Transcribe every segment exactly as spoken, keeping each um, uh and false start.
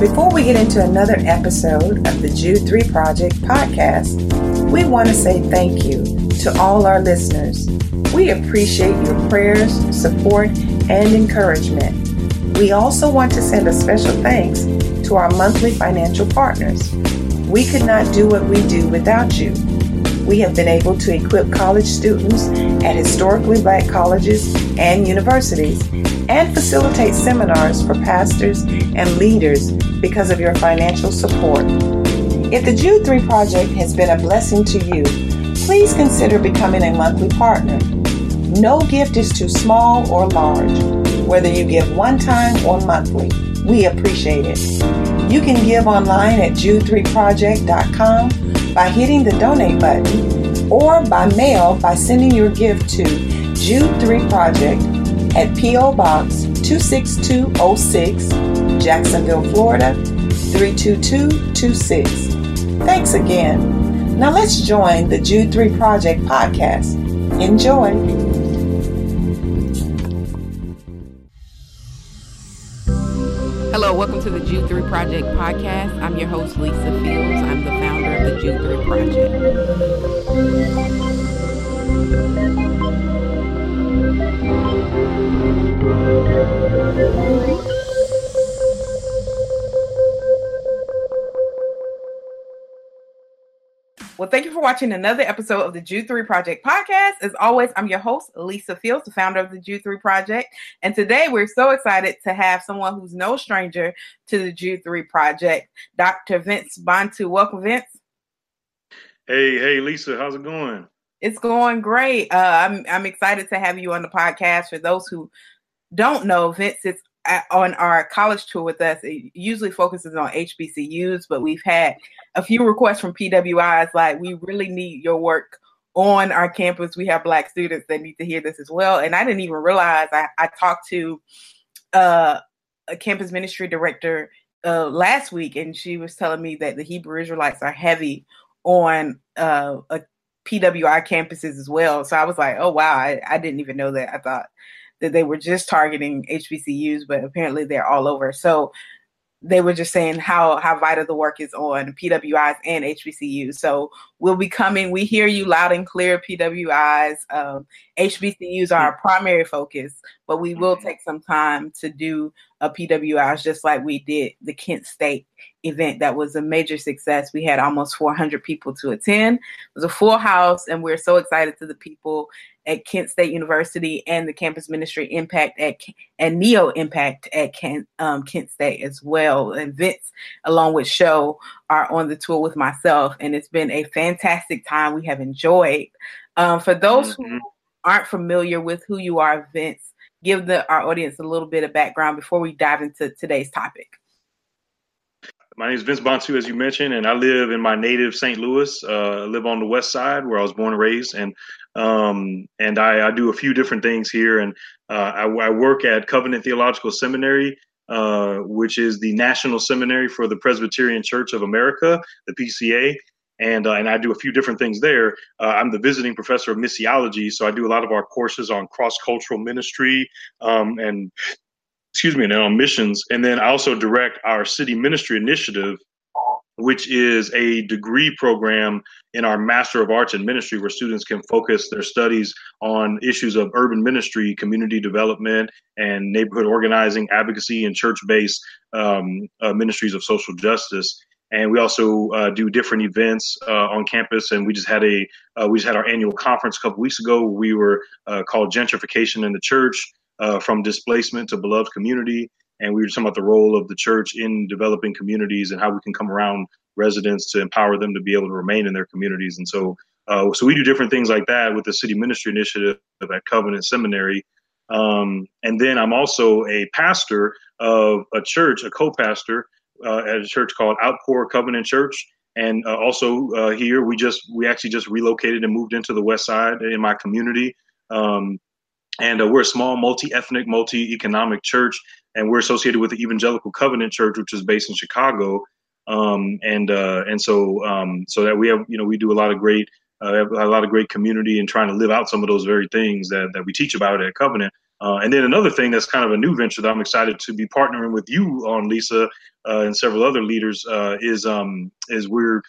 Before we get into another episode of the Jude three Project podcast, we want to say thank you to all our listeners. We appreciate your prayers, support, and encouragement. We also want to send a special thanks to our monthly financial partners. We could not do what we do without you. We have been able to equip college students at historically black colleges and universities and facilitate seminars for pastors and leaders because of your financial support. If the Jude three Project has been a blessing to you, please consider becoming a monthly partner. No gift is too small or large, whether you give one time or monthly. We appreciate it. You can give online at jude three project dot com by hitting the donate button, or by mail by sending your gift to Jude three Project at P O Box two six two oh six, Jacksonville, Florida three two two two six. Thanks again. Now let's join the Jude three Project podcast. Enjoy. Hello, welcome to the Jude three Project podcast. I'm your host, Lisa Fields. I'm the founder the Jude three Project. Well, thank you for watching another episode of the Jude three Project podcast. As always, I'm your host, Lisa Fields, the founder of the Jude three Project. And today we're so excited to have someone who's no stranger to the Jude three Project, Doctor Vince Bantu. Welcome, Vince. Hey, hey, Lisa, how's it going? It's going great. Uh, I'm I'm excited to have you on the podcast. For those who don't know, Vince is on our college tour with us. It usually focuses on H B C Us, but we've had a few requests from P W Is like, we really need your work on our campus. We have Black students that need to hear this as well. And I didn't even realize I, I talked to uh, a campus ministry director uh, last week, and she was telling me that the Hebrew Israelites are heavy on uh, a P W I campuses as well. So I was like, oh, wow, I, I didn't even know that. I thought that they were just targeting H B C Us, but apparently they're all over. So they were just saying how, how vital the work is on P W Is and H B C Us. So we'll be coming. We hear you loud and clear, P W Is. Um, H B C Us are our primary focus, but we will take some time to do a P W Is just like we did the Kent State event. That was a major success. We had almost four hundred people to attend. It was a full house, and we're so excited to the people at Kent State University and the Campus Ministry Impact at and Neo Impact at Kent, um, Kent State as well. And Vince, along with Sho, are on the tour with myself, and it's been a fantastic time. We have enjoyed. Um, for those mm-hmm. who aren't familiar with who you are, Vince, give the, our audience a little bit of background before we dive into today's topic. My name is Vince Bantu, as you mentioned, and I live in my native Saint Louis. Uh, I live on the West Side, where I was born and raised, and um, and I, I do a few different things here. And uh, I, I work at Covenant Theological Seminary, uh, which is the national seminary for the Presbyterian Church of America, the P C A. And uh, and I do a few different things there. Uh, I'm the visiting professor of missiology, so I do a lot of our courses on cross-cultural ministry um, and excuse me, and on missions. And then I also direct our City Ministry Initiative, which is a degree program in our Master of Arts in Ministry, where students can focus their studies on issues of urban ministry, community development, and neighborhood organizing, advocacy, and church-based um, uh, ministries of social justice. And we also uh, do different events uh, on campus. And we just had a uh, we just had our annual conference a couple weeks ago. We were uh, called Gentrification in the Church, uh, from displacement to beloved community. And we were talking about the role of the church in developing communities and how we can come around residents to empower them to be able to remain in their communities. And so uh, so we do different things like that with the City Ministry Initiative at Covenant Seminary. Um, and then I'm also a pastor of a church, a co-pastor, Uh, at a church called Outpour Covenant Church. And uh, also uh, here, we just we actually just relocated and moved into the West Side in my community. Um, and uh, we're a small, multi-ethnic, multi-economic church. And we're associated with the Evangelical Covenant Church, which is based in Chicago. Um, and uh, and so um, so that we have, you know, we do a lot of great uh, a lot of great community and trying to live out some of those very things that, that we teach about at Covenant. Uh, and then another thing that's kind of a new venture that I'm excited to be partnering with you on, Lisa, uh, and several other leaders uh, is um, is we're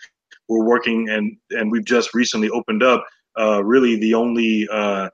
we're working and and we've just recently opened up uh, really the only uh,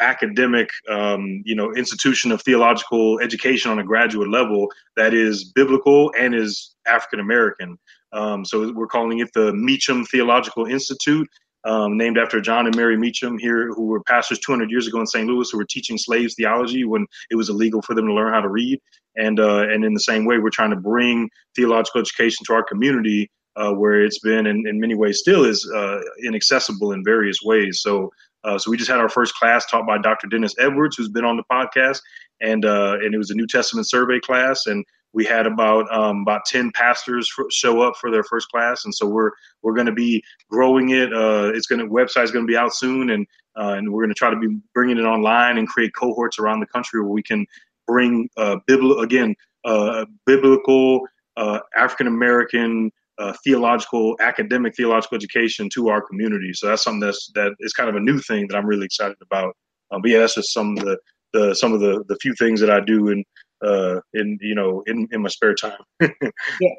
academic um, you know institution of theological education on a graduate level that is biblical and is African American. Um, so we're calling it the Meacham Theological Institute, um, named after John and Mary Meacham here, who were pastors two hundred years ago in Saint Louis, who were teaching slaves theology when it was illegal for them to learn how to read. And uh, and in the same way, we're trying to bring theological education to our community, uh, where it's been and in many ways still is uh, inaccessible in various ways. So uh, so we just had our first class taught by Doctor Dennis Edwards, who's been on the podcast, and uh, and it was a New Testament survey class. And we had about um, about ten pastors f- show up for their first class, and so we're we're going to be growing it. Uh, it's going to website's going to be out soon, and uh, and we're going to try to be bringing it online and create cohorts around the country where we can bring uh, bibl- again uh, biblical uh, African American uh, theological academic theological education to our community. So that's something that's that is kind of a new thing that I'm really excited about. Uh, but yeah, that's just some of the, the some of the the few things that I do and. Uh, in you know, in, in my spare time. Yeah,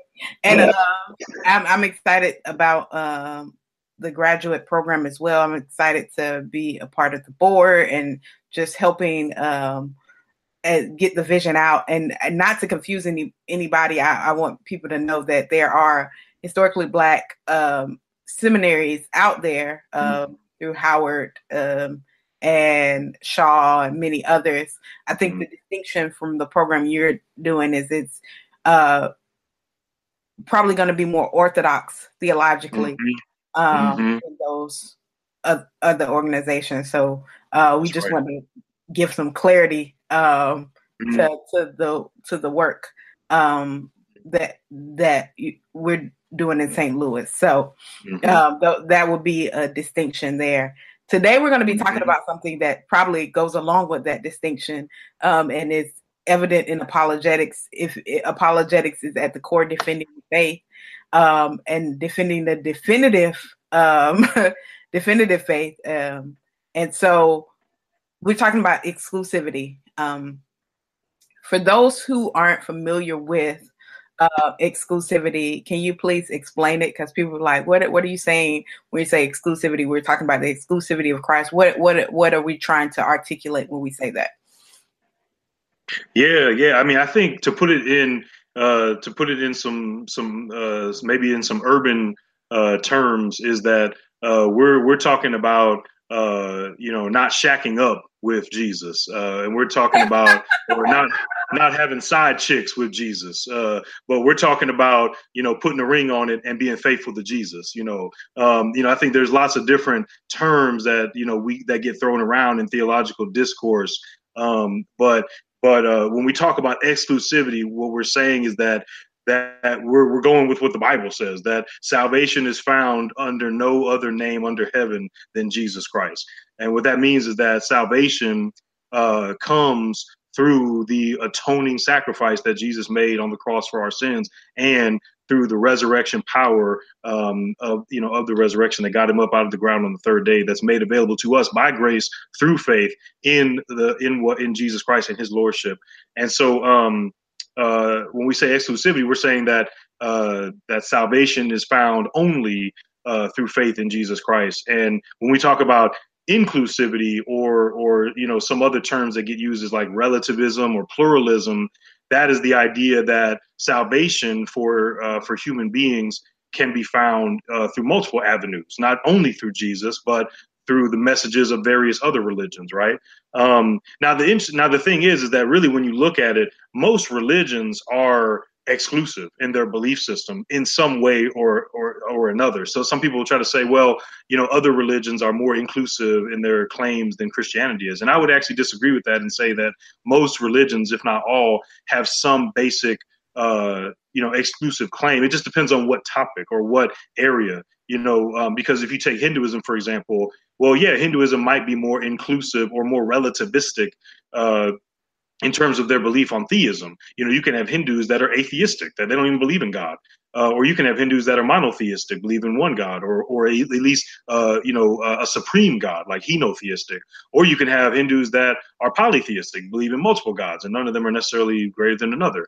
and uh, I'm I'm excited about um, the graduate program as well. I'm excited to be a part of the board and just helping um, get the vision out. And, and not to confuse any anybody, I, I want people to know that there are historically Black um, seminaries out there um, mm-hmm. through Howard. Um, and Shaw and many others. I think mm-hmm. the distinction from the program you're doing is it's uh, probably going to be more orthodox theologically mm-hmm. Um, mm-hmm. than those other organizations. So uh, we That's just right. want to give some clarity um, mm-hmm. to, to the to the work um, that that we're doing in Saint Louis. So mm-hmm. uh, th- that would be a distinction there. Today, we're going to be talking about something that probably goes along with that distinction um, and is evident in apologetics. If it, apologetics is at the core defending faith um, and defending the definitive um, definitive faith. Um, and so we're talking about exclusivity. Um, for those who aren't familiar with Uh, exclusivity. Can you please explain it? Because people are like, what What are you saying when you say exclusivity? We're talking about the exclusivity of Christ. What What What are we trying to articulate when we say that? Yeah, yeah. I mean, I think to put it in uh, to put it in some some uh, maybe in some urban uh, terms is that uh, we're we're talking about uh, you know not shacking up with Jesus, uh, and we're talking about or not. Not having side chicks with Jesus, uh, but we're talking about, you know, putting a ring on it and being faithful to Jesus. You know, um, you know, I think there's lots of different terms that, you know, we that get thrown around in theological discourse. Um, but but uh, when we talk about exclusivity, what we're saying is that that we're we're going with what the Bible says, that salvation is found under no other name under heaven than Jesus Christ. And what that means is that salvation uh, comes through the atoning sacrifice that Jesus made on the cross for our sins and through the resurrection power um, of, you know, of the resurrection that got him up out of the ground on the third day that's made available to us by grace through faith in the, in what, in Jesus Christ and his lordship. And so um, uh, when we say exclusivity, we're saying that, uh, that salvation is found only uh, through faith in Jesus Christ. And when we talk about inclusivity or or you know some other terms that get used as like relativism or pluralism, that is the idea that salvation for uh, for human beings can be found uh, through multiple avenues, not only through Jesus but through the messages of various other religions, right? Um, now the now the thing is is that really when you look at it, most religions are exclusive in their belief system in some way or, or or another. So some people will try to say, well, you know, other religions are more inclusive in their claims than Christianity is. And I would actually disagree with that and say that most religions, if not all, have some basic, uh, you know, exclusive claim. It just depends on what topic or what area, you know, um, because if you take Hinduism, for example, well, yeah, Hinduism might be more inclusive or more relativistic uh in terms of their belief on theism. You know, you can have Hindus that are atheistic, that they don't even believe in God, uh, or you can have Hindus that are monotheistic, believe in one God, or or a, at least, uh, you know, uh, a supreme God, like henotheistic, or you can have Hindus that are polytheistic, believe in multiple gods, and none of them are necessarily greater than another.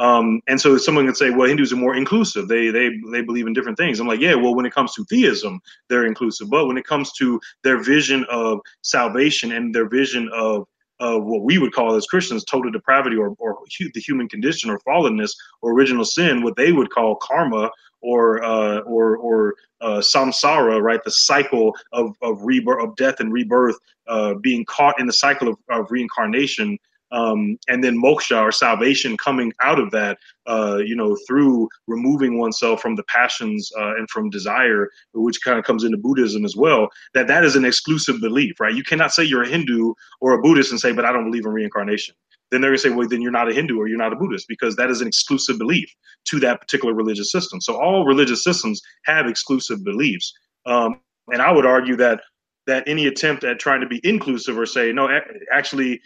Um, and so someone could say, well, Hindus are more inclusive. They, they, they believe in different things. I'm like, yeah, well, when it comes to theism, they're inclusive. But when it comes to their vision of salvation and their vision of uh, what we would call as Christians, total depravity or, or the human condition or fallenness or original sin, what they would call karma or uh, or, or uh, samsara, right? The cycle of, of rebirth, of death and rebirth, uh, being caught in the cycle of, of reincarnation. Um, and then moksha or salvation coming out of that, uh, you know, through removing oneself from the passions uh, and from desire, which kind of comes into Buddhism as well, that that is an exclusive belief, right? You cannot say you're a Hindu or a Buddhist and say, but I don't believe in reincarnation. Then they're going to say, well, then you're not a Hindu or you're not a Buddhist, because that is an exclusive belief to that particular religious system. So all religious systems have exclusive beliefs. Um, and I would argue that that any attempt at trying to be inclusive or say, no, actually,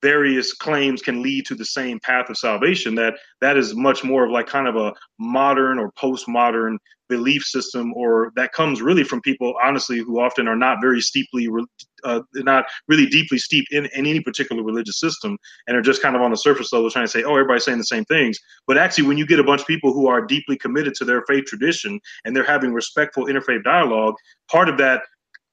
various claims can lead to the same path of salvation, that that is much more of like kind of a modern or postmodern belief system, or that comes really from people, honestly, who often are not very steeply, uh, not really deeply steeped in, in any particular religious system, and are just kind of on the surface level trying to say, oh, everybody's saying the same things. But actually, when you get a bunch of people who are deeply committed to their faith tradition and they're having respectful interfaith dialogue, part of that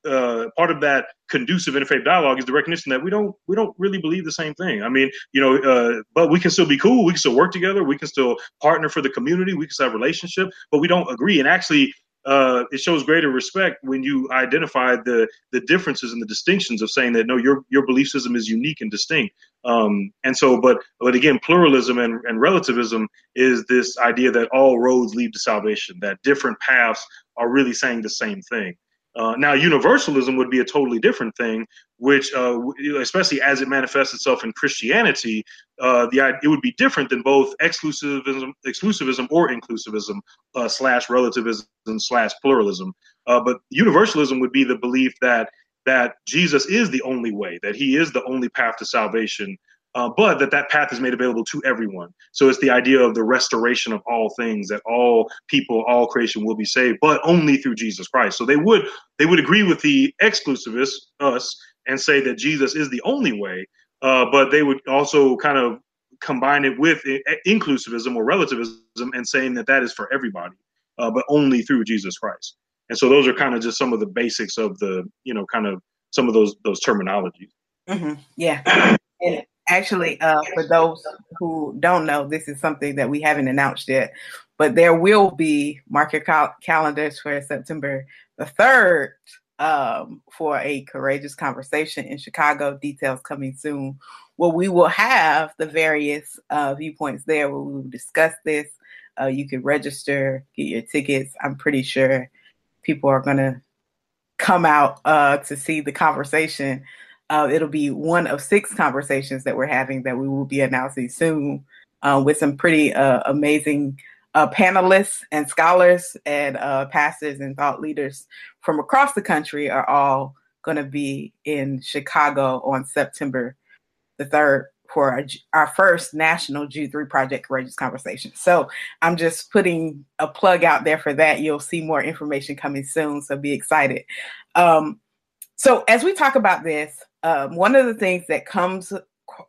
Uh, part of that conducive interfaith dialogue is the recognition that we don't we don't really believe the same thing. I mean, you know, uh, but we can still be cool. We can still work together. We can still partner for the community. We can still have a relationship, but we don't agree. And actually, uh, it shows greater respect when you identify the the differences and the distinctions of saying that, no, your your belief system is unique and distinct. Um, and so, but but again, pluralism and, and relativism is this idea that all roads lead to salvation, that different paths are really saying the same thing. Uh, now, universalism would be a totally different thing, which, uh, especially as it manifests itself in Christianity, uh, the it would be different than both exclusivism, exclusivism or inclusivism uh, slash relativism slash pluralism. Uh, but universalism would be the belief that that Jesus is the only way, that he is the only path to salvation. Uh, but that that path is made available to everyone. So it's the idea of the restoration of all things, that all people, all creation will be saved, but only through Jesus Christ. So they would they would agree with the exclusivists, us, and say that Jesus is the only way. Uh, but they would also kind of combine it with inclusivism or relativism and saying that that is for everybody, uh, but only through Jesus Christ. And so those are kind of just some of the basics of the, you know, kind of some of those those terminologies. Mm-hmm. Yeah. Yeah. Actually, uh, for those who don't know, this is something that we haven't announced yet, but there will be market cal- calendars for September the third um, for a courageous conversation in Chicago. Details coming soon. Well, we will have the various uh, viewpoints there where we will discuss this. Uh, you can register, get your tickets. I'm pretty sure people are going to come out uh, to see the conversation. Uh, it'll be one of six conversations that we're having that we will be announcing soon uh, with some pretty uh, amazing uh, panelists and scholars and uh, pastors and thought leaders from across the country are all going to be in Chicago on September the third for our, our first national Jude three Project Courageous Conversation. So I'm just putting a plug out there for that. You'll see more information coming soon, so be excited. Um, so as we talk about this, Um, one of the things that comes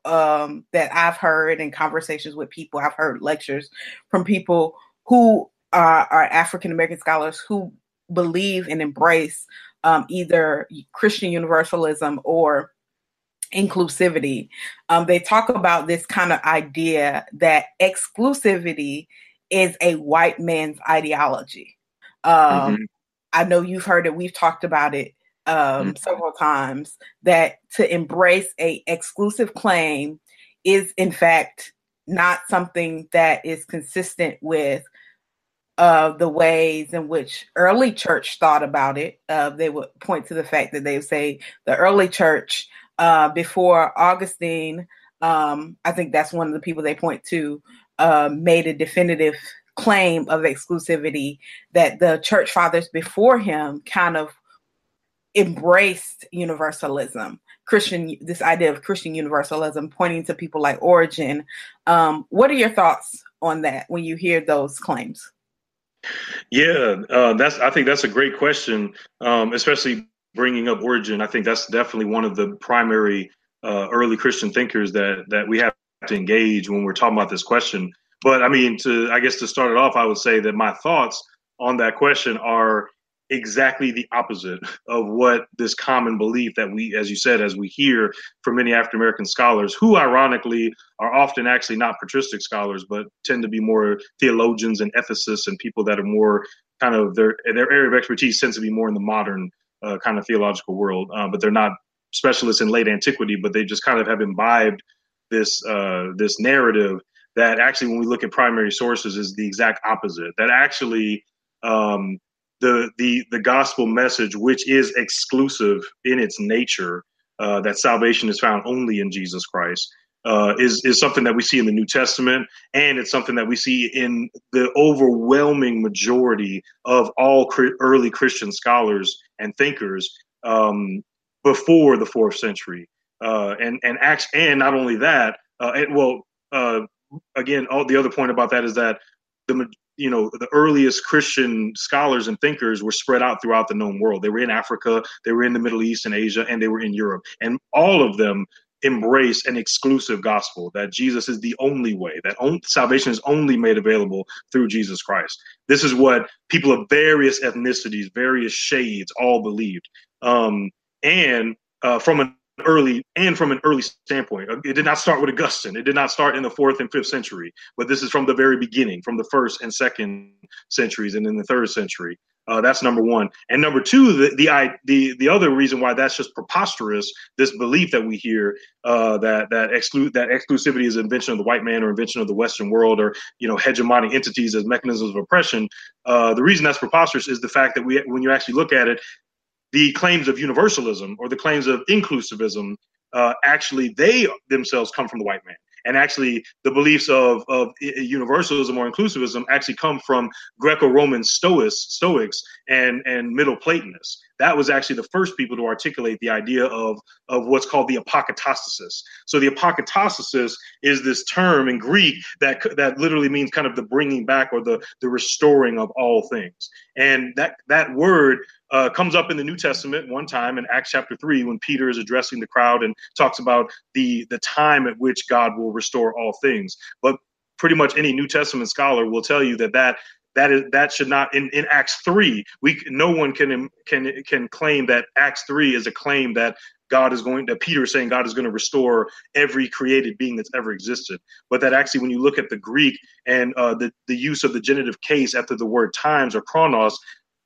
um, that I've heard in conversations with people, I've heard lectures from people who are, are African-American scholars who believe and embrace um, either Christian universalism or inclusivity. Um, they talk about this kind of idea that exclusivity is a white man's ideology. Um, mm-hmm. I know you've heard it. We've talked about it. Um, several times, that to embrace a exclusive claim is in fact not something that is consistent with uh, the ways in which early church thought about it. Uh, they would point to the fact that they would say the early church uh, before Augustine, um, I think that's one of the people they point to, uh, made a definitive claim of exclusivity that the church fathers before him kind of embraced universalism, Christian, this idea of Christian universalism, pointing to people like Origen. Um, what are your thoughts on that when you hear those claims? Yeah, uh, that's. I think that's a great question, um, especially bringing up Origen. I think that's definitely one of the primary uh, early Christian thinkers that that we have to engage when we're talking about this question. But I mean, to, I guess to start it off, I would say that my thoughts on that question are exactly the opposite of what this common belief that we, as you said, as we hear from many African American scholars, who ironically are often actually not patristic scholars, but tend to be more theologians and ethicists and people that are more kind of their their area of expertise tends to be more in the modern uh, kind of theological world, uh, but they're not specialists in late antiquity, but they just kind of have imbibed this uh, this narrative that actually, when we look at primary sources, is the exact opposite. That actually um, the the the gospel message, which is exclusive in its nature, uh, that salvation is found only in Jesus Christ, uh, is is something that we see in the New Testament, and it's something that we see in the overwhelming majority of all cr- early Christian scholars and thinkers um, before the fourth century, uh, and and acts, and not only that, uh, it well. Uh, Again, all the other point about that is that the you know the earliest Christian scholars and thinkers were spread out throughout the known world. They were in Africa, they were in the Middle East and Asia, and they were in Europe. And all of them embrace an exclusive gospel that Jesus is the only way, that on, salvation is only made available through Jesus Christ. This is what people of various ethnicities, various shades, all believed. Um, and uh, from an early and from an early standpoint, it did not start with Augustine. It did not start in the fourth and fifth century, but this is from the very beginning, from the first and second centuries, and in the third century. Uh, that's number one. And number two, the the the, the other reason why that's just preposterous, this belief that we hear uh, that that exclude that exclusivity is an invention of the white man or invention of the Western world, or you know hegemonic entities as mechanisms of oppression. Uh, the reason that's preposterous is the fact that we, when you actually look at it, the claims of universalism or the claims of inclusivism, uh, actually they themselves come from the white man. And actually the beliefs of, of universalism or inclusivism actually come from Greco-Roman Stoics, Stoics and, and Middle Platonists. That was actually the first people to articulate the idea of, of what's called the apokatastasis. So the apokatastasis is this term in Greek that that literally means kind of the bringing back or the, the restoring of all things. And that, that word uh, comes up in the New Testament one time in Acts chapter three, when Peter is addressing the crowd and talks about the, the time at which God will restore all things. But pretty much any New Testament scholar will tell you that that That is that should not in, in Acts three. We no one can can can claim that Acts three is a claim that God is going that Peter is saying God is going to restore every created being that's ever existed. But that actually, when you look at the Greek and uh, the the use of the genitive case after the word times or chronos,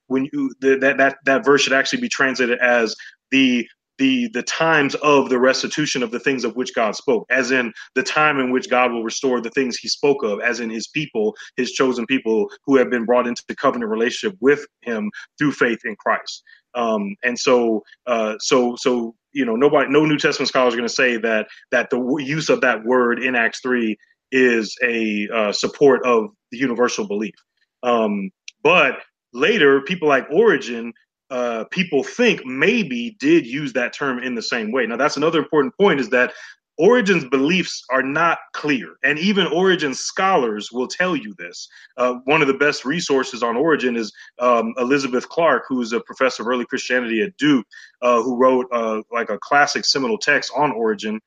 when you the, that that that verse should actually be translated as the the the times of the restitution of the things of which God spoke, as in the time in which God will restore the things he spoke of, as in his people, his chosen people who have been brought into the covenant relationship with him through faith in Christ. Um, and so, uh, so, so, you know, nobody, no New Testament scholar is going to say that, that the w- use of that word in Acts three is a uh, support of the universal belief. Um, but later people like Origen, Uh, people think maybe did use that term in the same way. Now, that's another important point, is that Origen's beliefs are not clear. And even Origen scholars will tell you this. Uh, one of the best resources on Origen is um, Elizabeth Clark, who is a professor of early Christianity at Duke, uh, who wrote uh, like a classic seminal text on Origen.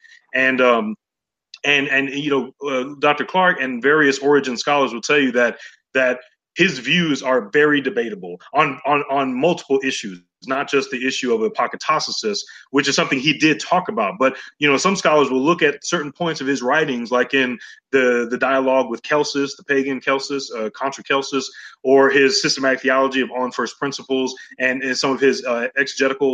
And um, and and you know, uh, Doctor Clark and various Origen scholars will tell you that that. His views are very debatable on, on, on multiple issues, not just the issue of apokatastasis, which is something he did talk about. But, you know, some scholars will look at certain points of his writings, like in the, the dialogue with Celsus, the pagan Celsus, uh, contra Celsus, or his systematic theology of on first principles, and, and some of his uh, exegetical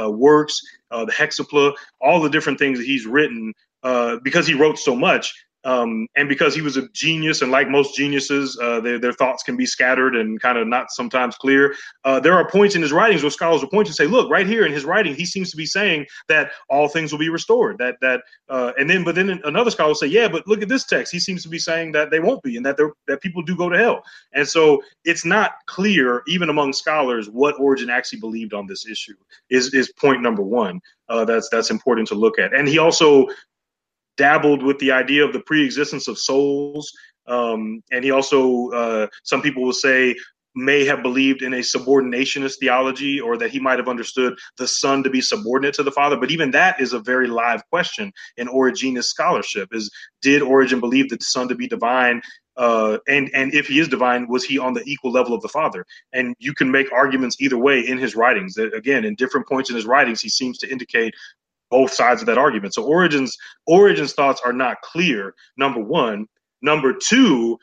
uh, works, uh, the hexapla, all the different things that he's written, uh, because he wrote so much. Um, and because he was a genius, and like most geniuses, uh, their, their thoughts can be scattered and kind of not sometimes clear. Uh, there are points in his writings where scholars will point and say, look, right here in his writing, he seems to be saying that all things will be restored. That that, uh, and then, but then another scholar will say, yeah, but look at this text. He seems to be saying that they won't be, and that that people do go to hell. And so it's not clear, even among scholars, what Origen actually believed on this issue. Is is point number one. Uh, that's that's important to look at. And he also dabbled with the idea of the preexistence of souls. Um, and he also, uh, some people will say, may have believed in a subordinationist theology, or that he might have understood the son to be subordinate to the father. But even that is a very live question in Origenist scholarship, is did Origen believe the son to be divine? Uh, and, and if he is divine, was he on the equal level of the Father? And you can make arguments either way in his writings. Again, in different points in his writings, he seems to indicate both sides of that argument. So Origen's, Origen's thoughts are not clear, number one. Number two,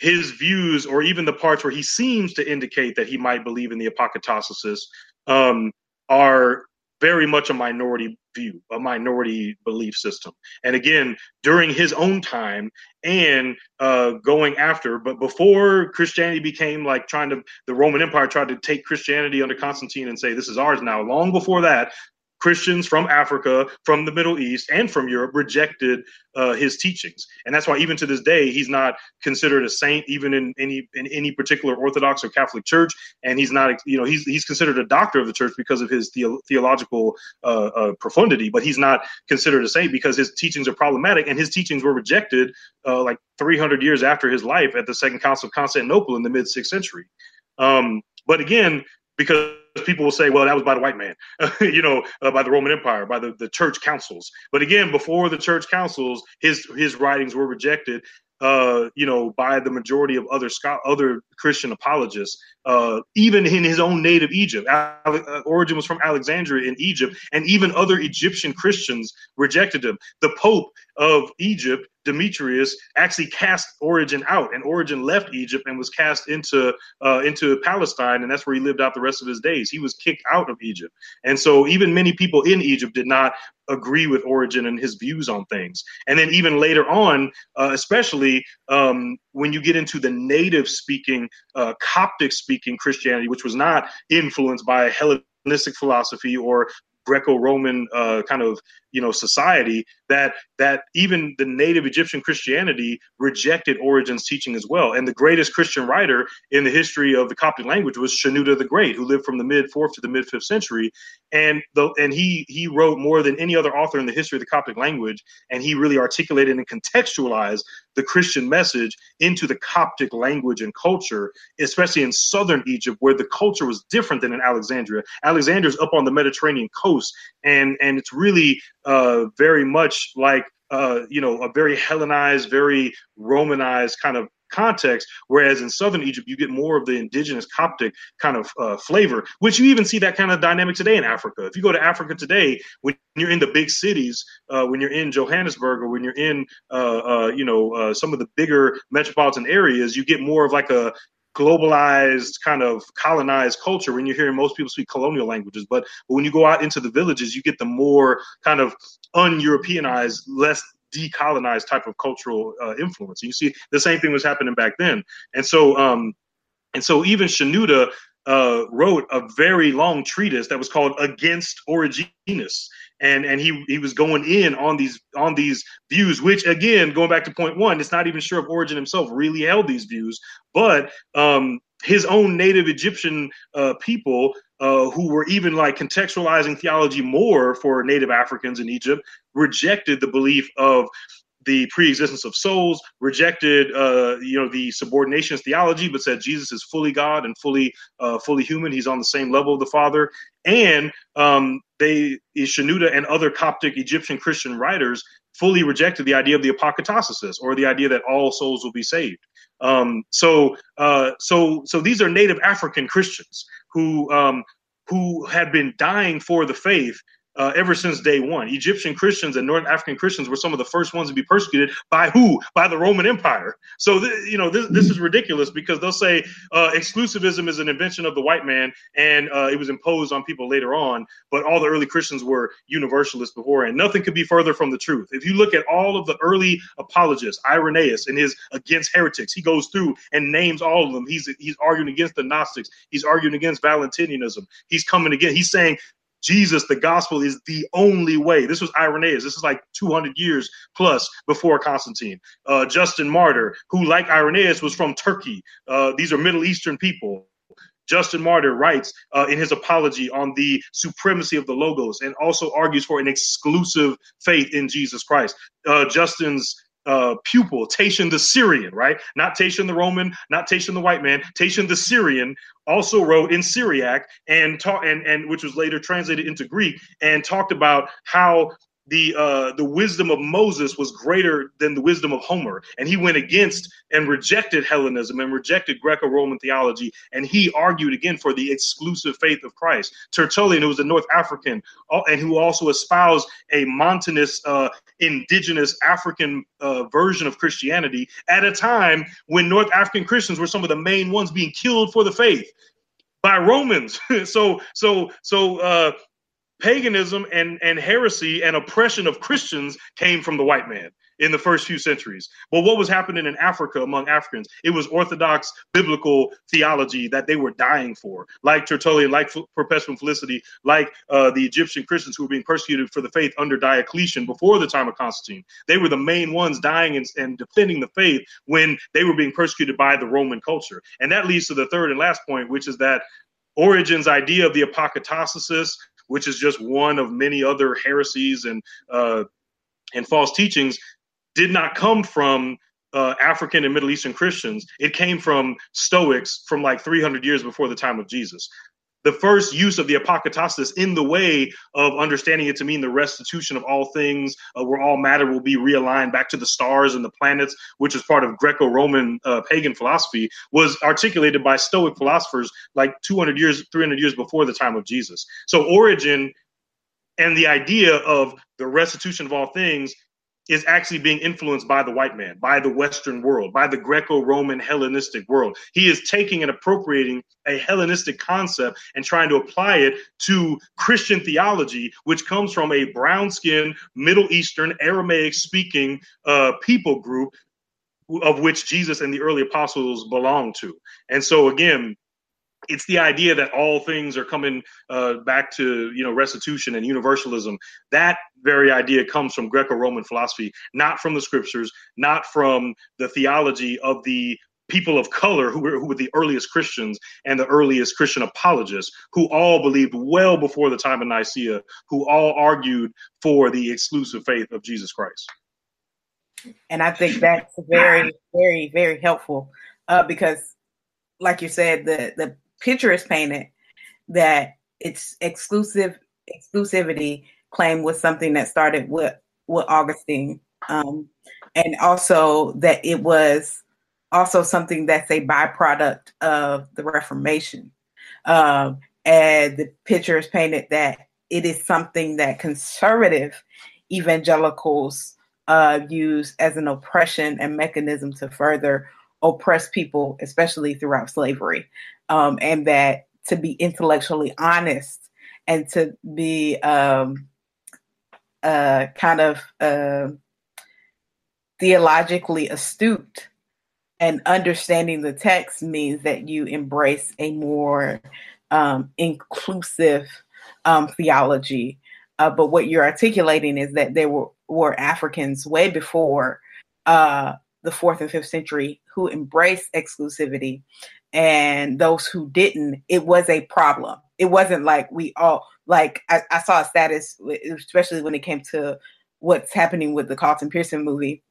his views, or even the parts where he seems to indicate that he might believe in the apokatastasis, um, are very much a minority view, a minority belief system. And again, during his own time and uh, going after, but before Christianity became like trying to, the Roman Empire tried to take Christianity under Constantine and say, this is ours now. Long before that, Christians from Africa, from the Middle East, and from Europe rejected uh, his teachings. And that's why even to this day, he's not considered a saint, even in any in any particular Orthodox or Catholic church. And he's not, you know, he's he's considered a doctor of the church because of his the- theological uh, uh, profundity, but he's not considered a saint because his teachings are problematic, and his teachings were rejected uh, like three hundred years after his life at the Second Council of Constantinople in the mid sixth century. Um, but again, because people will say, well, that was by the white man, you know, uh, by the Roman Empire, by the, the church councils. But again, before the church councils, his his writings were rejected, uh, you know, by the majority of other scho- other Christian apologists, uh, even in his own native Egypt. Ale- Origen was from Alexandria in Egypt, and even other Egyptian Christians rejected him. The Pope of Egypt, Demetrius, actually cast Origen out, and Origen left Egypt and was cast into uh, into Palestine, and that's where he lived out the rest of his days. He was kicked out of Egypt. And so even many people in Egypt did not agree with Origen and his views on things. And then even later on, uh, especially um, when you get into the native-speaking, uh, Coptic-speaking Christianity, which was not influenced by Hellenistic philosophy or Greco-Roman uh, kind of, you know, society, that that even the native Egyptian Christianity rejected Origen's teaching as well. And the greatest Christian writer in the history of the Coptic language was Shenouda the Great, who lived from the mid fourth to the mid fifth century. And the, and he he wrote more than any other author in the history of the Coptic language. And he really articulated and contextualized the Christian message into the Coptic language and culture, especially in southern Egypt, where the culture was different than in Alexandria. Alexandria's up on the Mediterranean coast, and and it's really uh, very much like, uh, you know, a very Hellenized, very Romanized kind of context, whereas in southern Egypt, you get more of the indigenous Coptic kind of uh, flavor, which you even see that kind of dynamic today in Africa. If you go to Africa today, when you're in the big cities, uh, when you're in Johannesburg or when you're in, uh, uh, you know, uh, some of the bigger metropolitan areas, you get more of like a globalized kind of colonized culture when you're hearing most people speak colonial languages. But, but when you go out into the villages, you get the more kind of un-Europeanized, less decolonized type of cultural uh, influence. And you see the same thing was happening back then. And so um, and so even Shenouda uh, wrote a very long treatise that was called Against Origenus. And and he he was going in on these on these views, which, again, going back to point one, it's not even sure if Origen himself really held these views, but um, his own native Egyptian uh, people uh, who were even like contextualizing theology more for native Africans in Egypt rejected the belief of the preexistence of souls, rejected, uh, you know, the subordinationist theology, but said Jesus is fully God and fully, uh, fully human. He's on the same level of the Father. And um, they, Shenouda and other Coptic Egyptian Christian writers fully rejected the idea of the apokatastasis, or the idea that all souls will be saved. Um, so, uh, so, so these are native African Christians who, um, who had been dying for the faith Uh, ever since day one. Egyptian Christians and North African Christians were some of the first ones to be persecuted by who? By the Roman Empire. So, th- you know, this, this is ridiculous, because they'll say uh, exclusivism is an invention of the white man, and uh, it was imposed on people later on. But all the early Christians were universalists before, and nothing could be further from the truth. If you look at all of the early apologists, Irenaeus in his Against Heretics, he goes through and names all of them. He's, he's arguing against the Gnostics. He's arguing against Valentinianism. He's coming again. He's saying, Jesus, the gospel is the only way. This was Irenaeus. This is like two hundred years plus before Constantine. Uh, Justin Martyr, who, like Irenaeus, was from Turkey. Uh, these are Middle Eastern people. Justin Martyr writes uh, in his apology on the supremacy of the Logos, and also argues for an exclusive faith in Jesus Christ. Uh, Justin's Uh, pupil, Tatian the Syrian, right? Not Tatian the Roman, not Tatian the white man. Tatian the Syrian also wrote in Syriac, and, ta- and and which was later translated into Greek, and talked about how the uh, the wisdom of Moses was greater than the wisdom of Homer. And he went against and rejected Hellenism and rejected Greco-Roman theology. And he argued again for the exclusive faith of Christ. Tertullian, who was a North African and who also espoused a mountainous, uh, indigenous African uh, version of Christianity at a time when North African Christians were some of the main ones being killed for the faith by Romans. so, so, so, uh, Paganism and, and heresy and oppression of Christians came from the white man in the first few centuries. But what was happening in Africa among Africans? It was Orthodox biblical theology that they were dying for, like Tertullian, like F- Perpetuum Felicity, like uh, the Egyptian Christians who were being persecuted for the faith under Diocletian before the time of Constantine. They were the main ones dying and, and defending the faith when they were being persecuted by the Roman culture. And that leads to the third and last point, which is that Origen's idea of the apokatastasis, which is just one of many other heresies and uh, and false teachings, did not come from uh, African and Middle Eastern Christians. It came from Stoics from like three hundred years before the time of Jesus. The first use of the apokatastasis in the way of understanding it to mean the restitution of all things, uh, where all matter will be realigned back to the stars and the planets, which is part of Greco-Roman uh, pagan philosophy, was articulated by Stoic philosophers like two hundred years, three hundred years before the time of Jesus. So Origen and the idea of the restitution of all things is actually being influenced by the white man, by the Western world, by the Greco-Roman Hellenistic world. He is taking and appropriating a Hellenistic concept and trying to apply it to Christian theology, which comes from a brown-skinned, Middle Eastern, Aramaic-speaking uh, people group of which Jesus and the early apostles belong to. And so, again, it's the idea that all things are coming uh, back to, you know, restitution and universalism. That very idea comes from Greco-Roman philosophy, not from the scriptures, not from the theology of the people of color who were, who were the earliest Christians and the earliest Christian apologists, who all believed well before the time of Nicaea, who all argued for the exclusive faith of Jesus Christ. And I think that's very, very, very helpful uh, because, like you said, the, the picture is painted that it's exclusive exclusivity claim was something that started with, with Augustine. Um, and also that it was also something that's a byproduct of the Reformation. Um, and the picture is painted that it is something that conservative evangelicals uh, use as an oppression and mechanism to further oppress people, especially throughout slavery. Um, and that to be intellectually honest and to be um, uh, kind of uh, theologically astute and understanding the text means that you embrace a more um, inclusive um, theology. Uh, but what you're articulating is that there were, were Africans way before uh, the fourth and fifth century who embraced exclusivity. And those who didn't, it was a problem. It wasn't like we all, like I, I saw a status, especially when it came to what's happening with the Carlton Pearson movie,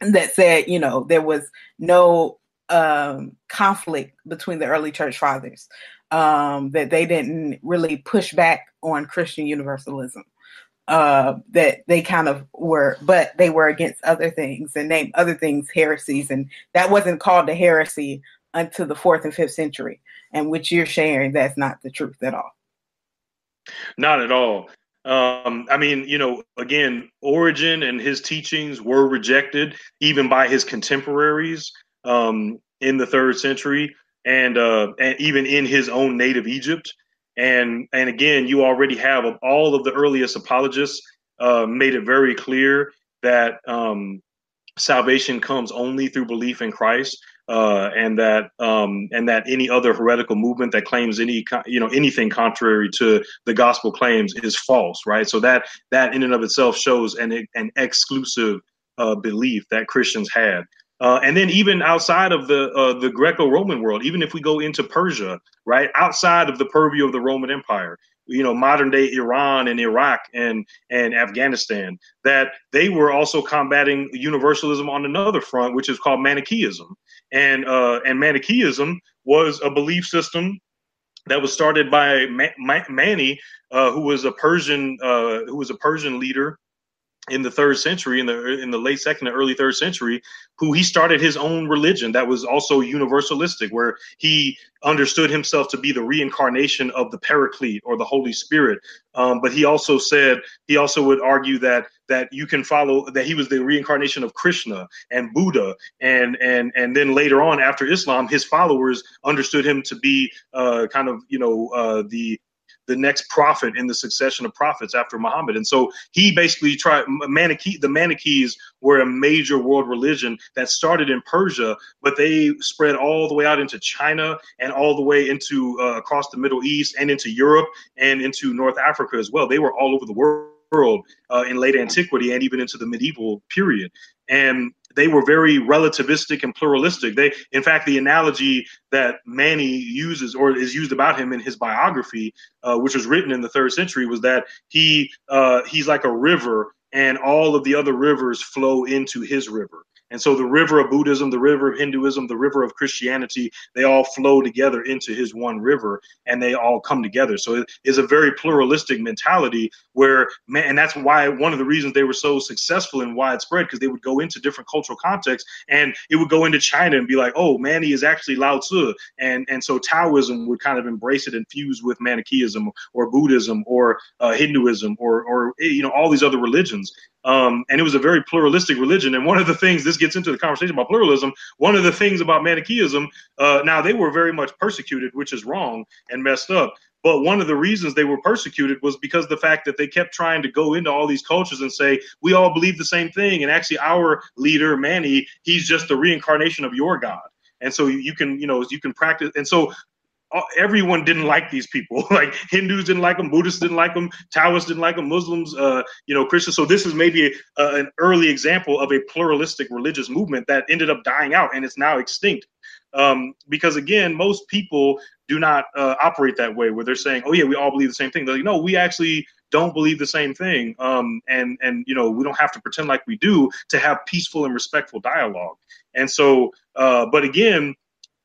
that said, you know, there was no um, conflict between the early church fathers, um, that they didn't really push back on Christian universalism, uh, that they kind of were, but they were against other things and named other things heresies. And that wasn't called a heresy until the fourth and fifth century, and which you're sharing, that's not the truth at all. Not at all. Um, I mean, you know, again, Origen and his teachings were rejected even by his contemporaries um, in the third century and, uh, and even in his own native Egypt. And, and again, you already have all of the earliest apologists uh, made it very clear that um, salvation comes only through belief in Christ. Uh, and that um, and that any other heretical movement that claims any you know anything contrary to the gospel claims is false, right? So that that in and of itself shows an an exclusive uh, belief that Christians had. Uh, and then even outside of the uh, the Greco-Roman world, even if we go into Persia, right, outside of the purview of the Roman Empire, you know, modern day Iran and Iraq and and Afghanistan, that they were also combating universalism on another front, which is called Manichaeism. And uh, and Manichaeism was a belief system that was started by Mani, uh, who was a Persian, uh, who was a Persian leader in the third century, in the in the late second and early third century, who he started his own religion that was also universalistic, where he understood himself to be the reincarnation of the Paraclete or the Holy Spirit. Um, but he also said, he also would argue that that you can follow, that he was the reincarnation of Krishna and Buddha. And and and then later on, after Islam, his followers understood him to be uh, kind of, you know, uh, the the next prophet in the succession of prophets after Muhammad. And so he basically tried, Manichae, the Manichaeis were a major world religion that started in Persia, but they spread all the way out into China and all the way into uh, across the Middle East and into Europe and into North Africa as well. They were all over the world uh, in late antiquity and even into the medieval period. And they were very relativistic and pluralistic. They, in fact, the analogy that Mani uses or is used about him in his biography, uh, which was written in the third century, was that he uh, he's like a river, and all of the other rivers flow into his river. And so the river of Buddhism, the river of Hinduism, the river of Christianity, they all flow together into his one river, and they all come together. So it is a very pluralistic mentality where, and that's why one of the reasons they were so successful and widespread, because they would go into different cultural contexts, and it would go into China and be like, oh, Mani is actually Lao Tzu. And, and so Taoism would kind of embrace it and fuse with Manichaeism or Buddhism or uh, Hinduism or, or, you know, all these other religions. Um, and it was a very pluralistic religion. And one of the things, this gets into the conversation about pluralism, one of the things about Manichaeism, uh, now they were very much persecuted, which is wrong and messed up. But one of the reasons they were persecuted was because the fact that they kept trying to go into all these cultures and say, we all believe the same thing. And actually our leader, Mani, he's just the reincarnation of your God. And so you can, you know, you can practice. And so everyone didn't like these people. Like Hindus didn't like them, Buddhists didn't like them, Taoists didn't like them, Muslims, uh, you know, Christians. So this is maybe a, a, an early example of a pluralistic religious movement that ended up dying out, and it's now extinct. Um, because again, most people do not uh, operate that way, where they're saying, "Oh yeah, we all believe the same thing." They're like, "No, we actually don't believe the same thing," um, and and you know, we don't have to pretend like we do to have peaceful and respectful dialogue. And so, uh, but again,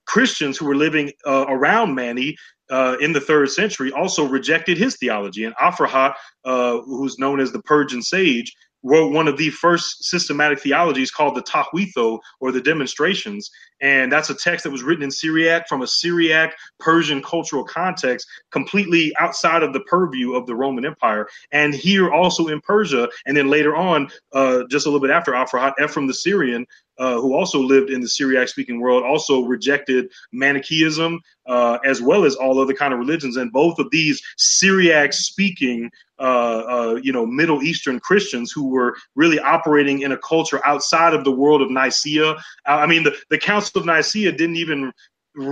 Christians who were living uh, around Mani uh, in the third century also rejected his theology. And Aphrahat, uh, who's known as the Persian sage, wrote one of the first systematic theologies called the Tahwitho, or the Demonstrations. And that's a text that was written in Syriac, from a Syriac Persian cultural context, completely outside of the purview of the Roman Empire. And here also in Persia, and then later on, uh, just a little bit after Aphrahat, Ephraim the Syrian, Uh, who also lived in the Syriac-speaking world, also rejected Manichaeism, uh, as well as all other kind of religions. And both of these Syriac-speaking, uh, uh, you know, Middle Eastern Christians who were really operating in a culture outside of the world of Nicaea. I mean, the, the Council of Nicaea didn't even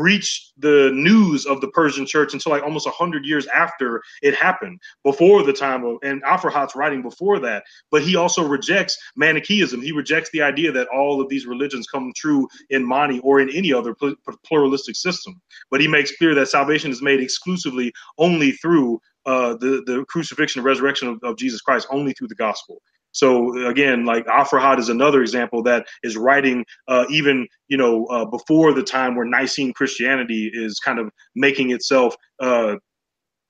reach the news of the Persian church until like almost one hundred years after it happened, before the time of, and Aphrahat's writing before that. But he also rejects Manichaeism. He rejects the idea that all of these religions come true in Mani or in any other pl- pluralistic system. But he makes clear that salvation is made exclusively only through uh, the, the crucifixion and resurrection of, of Jesus Christ, only through the gospel. So again, like Aphrahat is another example that is writing uh, even, you know, uh, before the time where Nicene Christianity is kind of making itself uh,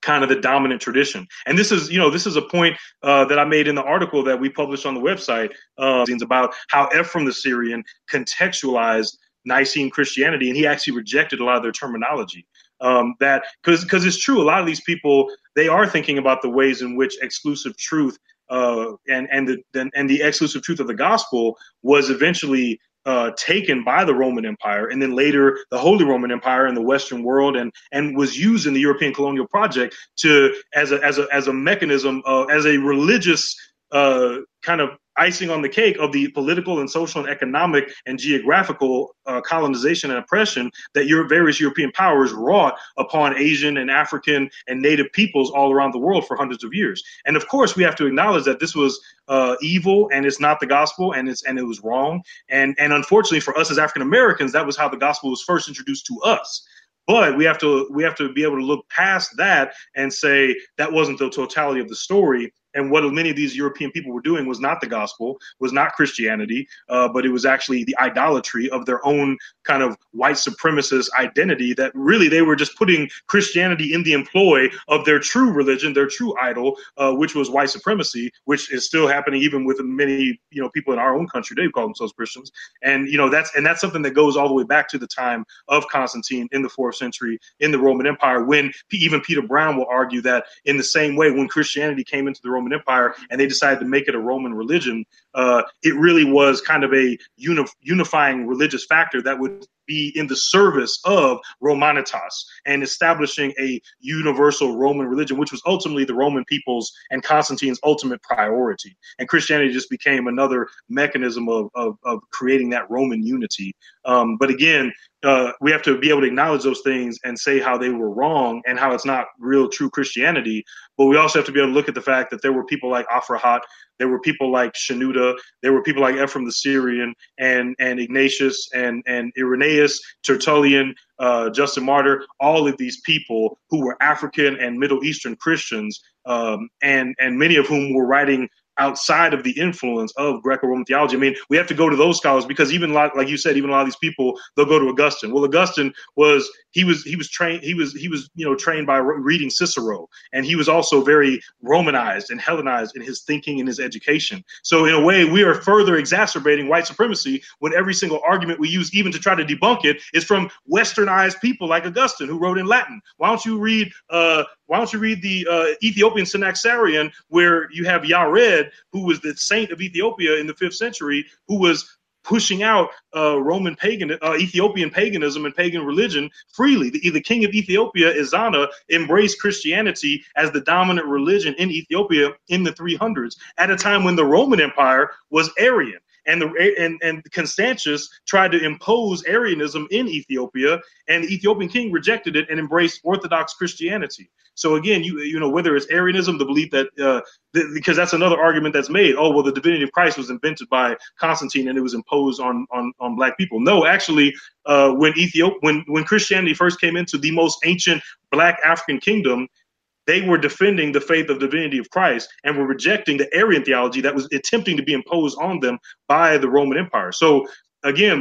kind of the dominant tradition. And this is, you know, this is a point uh, that I made in the article that we published on the website uh, about how Ephraim the Syrian contextualized Nicene Christianity, and he actually rejected a lot of their terminology. Um, that because because it's true, a lot of these people, they are thinking about the ways in which exclusive truth Uh, and and the and the exclusive truth of the gospel was eventually uh, taken by the Roman Empire, and then later the Holy Roman Empire in the Western world, and and was used in the European colonial project to as a as a as a mechanism of, as a religious uh, kind of icing on the cake of the political and social and economic and geographical uh, colonization and oppression that your various European powers wrought upon Asian and African and native peoples all around the world for hundreds of years. And of course, we have to acknowledge that this was uh, evil, and it's not the gospel, and it's and it was wrong. And, and unfortunately for us as African Americans, that was how the gospel was first introduced to us. But we have to we have to be able to look past that and say that wasn't the totality of the story. And what many of these European people were doing was not the gospel, was not Christianity, uh, but it was actually the idolatry of their own kind of white supremacist identity, that really they were just putting Christianity in the employ of their true religion, their true idol, uh, which was white supremacy, which is still happening even with many, you know, people in our own country. They call themselves Christians. And, you know, that's and that's something that goes all the way back to the time of Constantine in the fourth century in the Roman Empire, when P- even Peter Brown will argue that in the same way, when Christianity came into the Roman Empire and they decided to make it a Roman religion, uh, it really was kind of a uni- unifying religious factor that would be in the service of Romanitas and establishing a universal Roman religion, which was ultimately the Roman people's and Constantine's ultimate priority. And Christianity just became another mechanism of, of, of creating that Roman unity. Um, but again, Uh, we have to be able to acknowledge those things and say how they were wrong and how it's not real, true Christianity. But we also have to be able to look at the fact that there were people like Aphrahat, there were people like Shenouda, there were people like Ephraim the Syrian and and Ignatius and, and Irenaeus, Tertullian, uh, Justin Martyr, all of these people who were African and Middle Eastern Christians, um, and and many of whom were writing outside of the influence of Greco-Roman theology. I mean, we have to go to those scholars, because even lot, like you said, even a lot of these people, they'll go to Augustine. Well, Augustine was he was he was trained he was he was you know trained by reading Cicero, and he was also very Romanized and Hellenized in his thinking and his education. So in a way, we are further exacerbating white supremacy when every single argument we use, even to try to debunk it, is from Westernized people like Augustine, who wrote in Latin. Why don't you read? Uh, why don't you read the uh, Ethiopian Synaxarion, where you have Yared, who was the saint of Ethiopia in the fifth century, who was pushing out uh, Roman pagan, uh, Ethiopian paganism and pagan religion freely. The, the king of Ethiopia, Izana, embraced Christianity as the dominant religion in Ethiopia in the three hundreds, at a time when the Roman Empire was Arian. And the and, and Constantius tried to impose Arianism in Ethiopia, and the Ethiopian king rejected it and embraced Orthodox Christianity. So again, you you know, whether it's Arianism, the belief that uh, th- because that's another argument that's made. Oh, well, the divinity of Christ was invented by Constantine and it was imposed on on, on black people. No, actually, uh, when Ethiopia when when Christianity first came into the most ancient black African kingdom, they were defending the faith of divinity of Christ and were rejecting the Arian theology that was attempting to be imposed on them by the Roman Empire. So again,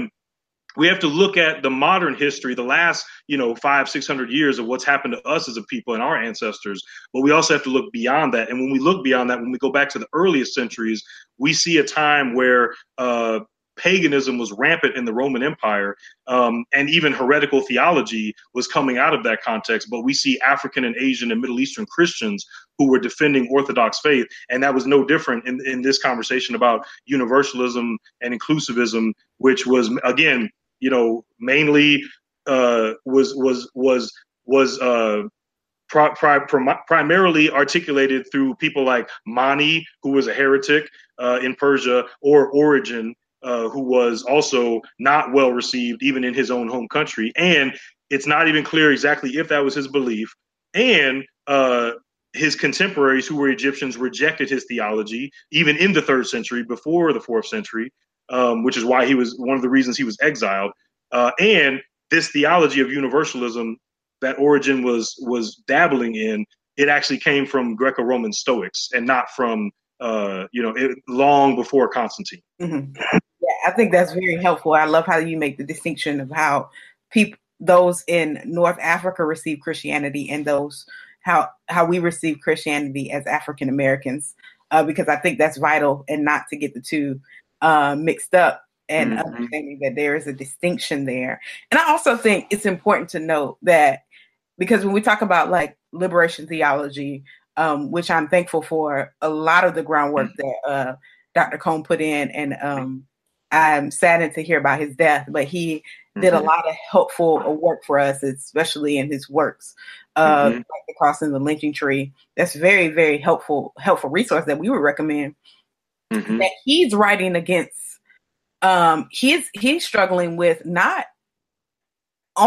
we have to look at the modern history, the last, you know, five, six hundred years of what's happened to us as a people and our ancestors. But we also have to look beyond that. And when we look beyond that, when we go back to the earliest centuries, we see a time where uh, paganism was rampant in the Roman Empire, um, and even heretical theology was coming out of that context. But we see African and Asian and Middle Eastern Christians who were defending Orthodox faith, and that was no different in, in this conversation about universalism and inclusivism, which was, again, you know, mainly uh, was was was was uh, pri- pri- prim- primarily articulated through people like Mani, who was a heretic uh, in Persia, or Origen, Uh, who was also not well received even in his own home country. And it's not even clear exactly if that was his belief. And uh, his contemporaries, who were Egyptians, rejected his theology, even in the third century, before the fourth century, um, which is why he was one of the reasons he was exiled. Uh, and this theology of universalism that Origen was was dabbling in, it actually came from Greco-Roman Stoics and not from, uh, you know, it, long before Constantine. Mm-hmm. I think that's very helpful. I love how you make the distinction of how people, those in North Africa, receive Christianity, and those how how we receive Christianity as African Americans, uh, because I think that's vital, and not to get the two uh, mixed up, and mm-hmm. understanding that there is a distinction there. And I also think it's important to note that, because when we talk about like liberation theology, um, which I'm thankful for, a lot of the groundwork that uh, Doctor Cone put in, and um, I'm saddened to hear about his death, but he mm-hmm. did a lot of helpful work for us, especially in his works, uh, mm-hmm. like The Cross and the Lynching Tree. That's very, very helpful, helpful resource that we would recommend. Mm-hmm. That he's writing against, um, he's he's struggling with not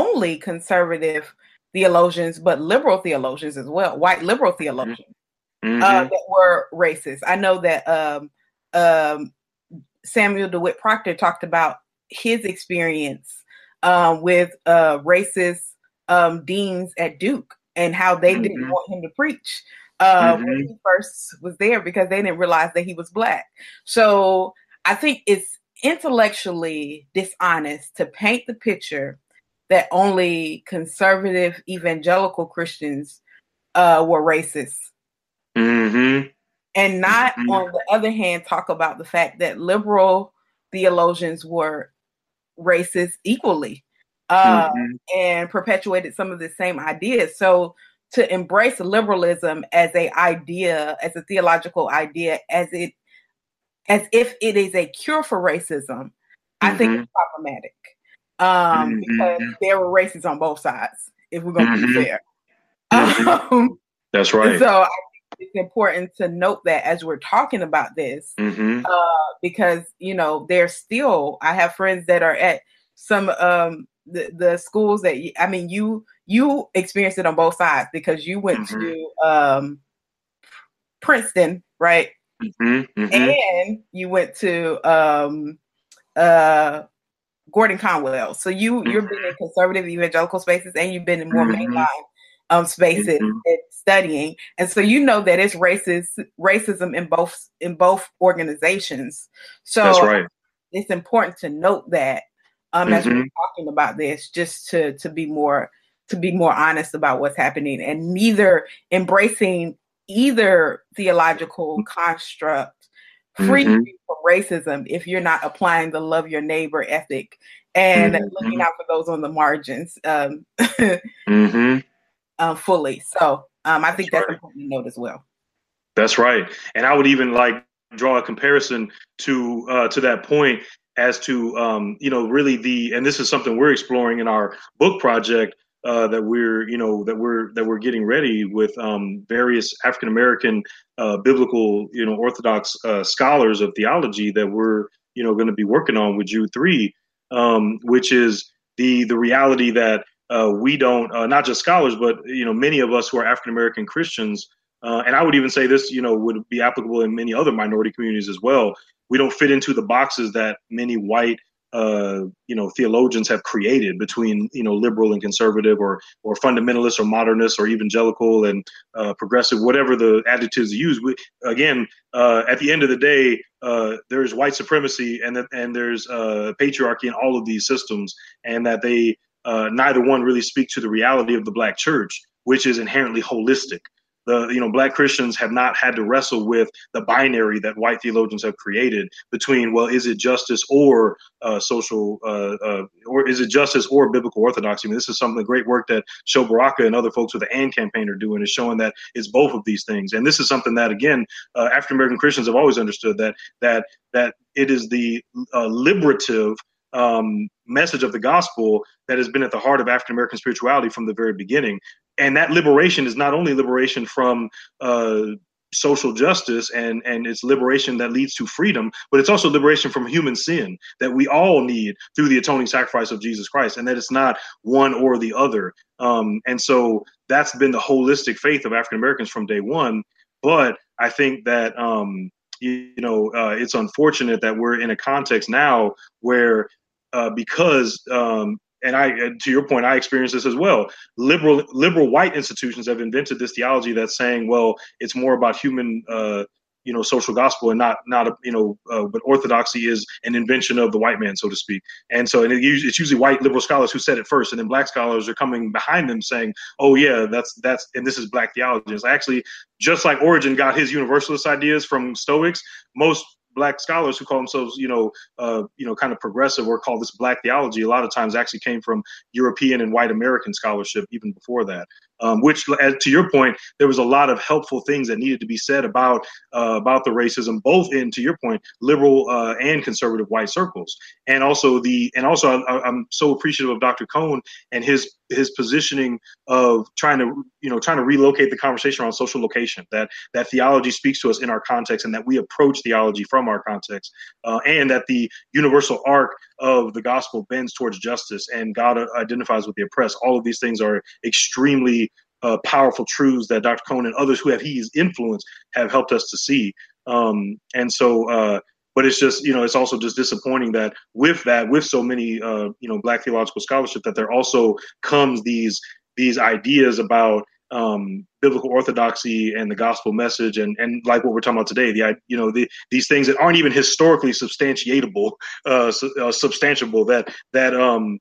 only conservative theologians, but liberal theologians as well, white liberal theologians mm-hmm. uh, that were racist. I know that um, um, Samuel DeWitt Proctor talked about his experience uh, with uh, racist um, deans at Duke, and how they mm-hmm. didn't want him to preach uh, mm-hmm. when he first was there, because they didn't realize that he was Black. So I think it's intellectually dishonest to paint the picture that only conservative evangelical Christians uh, were racist. Mm-hmm. And not, mm-hmm. on the other hand, talk about the fact that liberal theologians were racist equally, uh, mm-hmm. and perpetuated some of the same ideas. So to embrace liberalism as a idea, as a theological idea, as it, as if it is a cure for racism, mm-hmm. I think it's problematic. Um, mm-hmm. Because there were racists on both sides, if we're going to mm-hmm. be fair. Mm-hmm. Um, That's right. So I think it's important to note that as we're talking about this, mm-hmm. uh, because, you know, there's still, I have friends that are at some, um, the, the schools that, I mean, you, you experienced it on both sides, because you went mm-hmm. to um, Princeton, right? Mm-hmm. Mm-hmm. And you went to um, uh, Gordon Conwell. So you, mm-hmm. you've been in conservative evangelical spaces, and you've been in more mm-hmm. mainline um, spaces mm-hmm. and studying. And so you know that it's racist, racism in both in both organizations. So that's right. It's important to note that um, mm-hmm. as we're talking about this, just to to be more to be more honest about what's happening, and neither embracing either theological construct free mm-hmm. from racism if you're not applying the love your neighbor ethic and mm-hmm. looking out for those on the margins um, mm-hmm. uh, fully. So um, I think that's, that's right. important to note as well. That's right. And I would even like draw a comparison to uh, to that point as to, um, you know, really the, and this is something we're exploring in our book project, Uh, that we're, you know, that we're that we're getting ready with um, various African American uh, biblical, you know, Orthodox uh, scholars of theology that we're, you know, going to be working on with Jude three, um, which is the the reality that uh, we don't, uh, not just scholars, but you know, many of us who are African American Christians, uh, and I would even say this, you know, would be applicable in many other minority communities as well. We don't fit into the boxes that many white Uh, you know, theologians have created between, you know, liberal and conservative, or or fundamentalist or modernist or evangelical and uh, progressive, whatever the adjectives used. We, again, uh, at the end of the day, uh, there's white supremacy and the, and there's uh, patriarchy in all of these systems, and that they uh, neither one really speak to the reality of the Black church, which is inherently holistic. The, you know, Black Christians have not had to wrestle with the binary that white theologians have created between, well, is it justice or uh, social, uh, uh, or is it justice or biblical orthodoxy? I mean, this is some of the great work that Sho Baraka and other folks with the AND campaign are doing, is showing that it's both of these things. And this is something that, again, uh, African American Christians have always understood, that that that it is the uh, liberative um, message of the gospel that has been at the heart of African American spirituality from the very beginning. And that liberation is not only liberation from uh, social justice, and, and it's liberation that leads to freedom, but it's also liberation from human sin that we all need through the atoning sacrifice of Jesus Christ, and that it's not one or the other. Um, and so that's been the holistic faith of African Americans from day one. But I think that, um, you, you know, uh, it's unfortunate that we're in a context now where uh, because um and I, to your point, I experienced this as well. Liberal, liberal white institutions have invented this theology that's saying, well, it's more about human, uh, you know, social gospel, and not, not, a, you know, uh, but orthodoxy is an invention of the white man, so to speak. And so, and it, it's usually white liberal scholars who said it first, and then Black scholars are coming behind them saying, oh yeah, that's, that's, and this is Black theology. It's actually just like Origen got his universalist ideas from Stoics. Most Black scholars who call themselves, you know, uh, you know, kind of progressive, or call this Black theology, a lot of times actually came from European and white American scholarship even before that. Um, which, as to your point, there was a lot of helpful things that needed to be said about uh, about the racism, both in, to your point, liberal uh, and conservative white circles, and also the and also I, I'm so appreciative of Doctor Cone and his his positioning of trying to you know trying to relocate the conversation around social location, that that theology speaks to us in our context, and that we approach theology from our context, uh, and that the universal arc of the gospel bends towards justice, and God identifies with the oppressed. All of these things are extremely Uh, powerful truths that Doctor Cone and others who have his influence have helped us to see. Um, and so, uh, but it's just, you know, it's also just disappointing that with that, with so many, uh, you know, Black theological scholarship, that there also comes these, these ideas about um, biblical orthodoxy and the gospel message, and and like what we're talking about today, the you know the these things that aren't even historically substantiatable, uh, su- uh, substantiable that that um,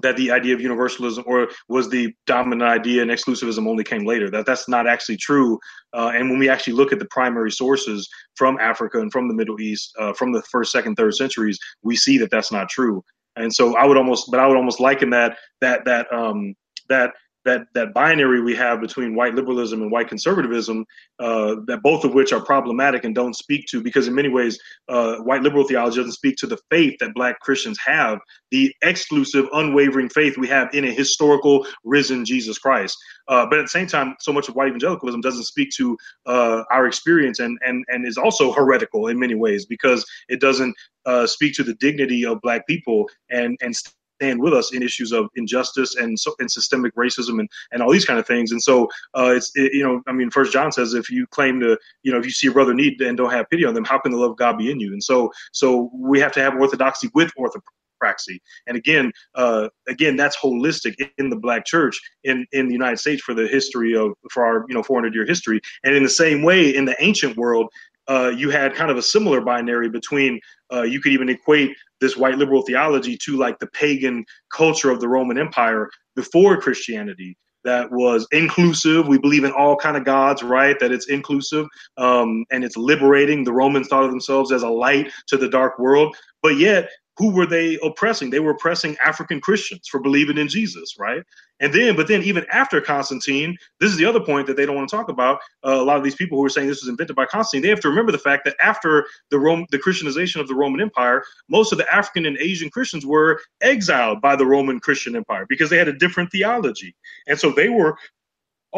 that the idea of universalism or was the dominant idea and exclusivism only came later. That that's not actually true. Uh, and when we actually look at the primary sources from Africa and from the Middle East, uh, from the first, second, third centuries, we see that that's not true. And so I would almost, but I would almost liken that that that um, that that that binary we have between white liberalism and white conservatism, uh, that both of which are problematic and don't speak to, because in many ways, uh, white liberal theology doesn't speak to the faith that Black Christians have, the exclusive, unwavering faith we have in a historical, risen Jesus Christ. Uh, but at the same time, so much of white evangelicalism doesn't speak to uh, our experience, and and and is also heretical in many ways, because it doesn't uh, speak to the dignity of Black people and and st- stand with us in issues of injustice and so, and systemic racism and, and all these kind of things. And so uh, it's, it, you know, I mean, First John says, if you claim to, you know, if you see a brother need and don't have pity on them, how can the love of God be in you? And so, so we have to have orthodoxy with orthopraxy. And again, uh, again, that's holistic in the Black church in, in the United States for the history of, for our, you know, four hundred year history. And in the same way, in the ancient world, Uh, you had kind of a similar binary between, uh, you could even equate this white liberal theology to like the pagan culture of the Roman Empire before Christianity, that was inclusive. We believe in all kind of gods, right? That it's inclusive, um, and it's liberating. The Romans thought of themselves as a light to the dark world, but yet, who were they oppressing? They were oppressing African Christians for believing in Jesus, right? And then, but then even after Constantine, this is the other point that they don't want to talk about. Uh, a lot of these people who are saying this was invented by Constantine, they have to remember the fact that after the Rome, the Christianization of the Roman Empire, most of the African and Asian Christians were exiled by the Roman Christian Empire because they had a different theology. And so they were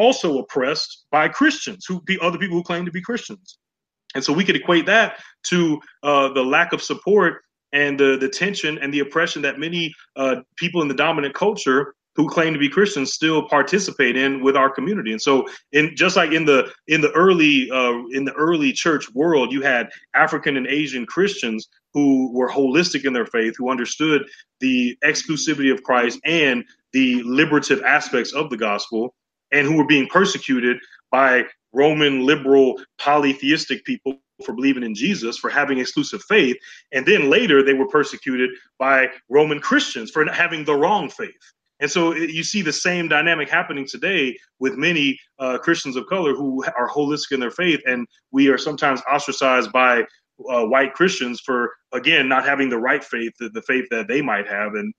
also oppressed by Christians, who be other people who claimed to be Christians. And so we could equate that to uh, the lack of support and the, the tension and the oppression that many uh, people in the dominant culture who claim to be Christians still participate in with our community. And so, in just like in the in the early uh, in the early church world, you had African and Asian Christians who were holistic in their faith, who understood the exclusivity of Christ and the liberative aspects of the gospel, and who were being persecuted by Roman liberal polytheistic people for believing in Jesus, for having exclusive faith. And then later they were persecuted by Roman Christians for having the wrong faith. And so it, you see the same dynamic happening today with many uh, Christians of color who are holistic in their faith. And we are sometimes ostracized by uh, white Christians for, again, not having the right faith, the, the faith that they might have and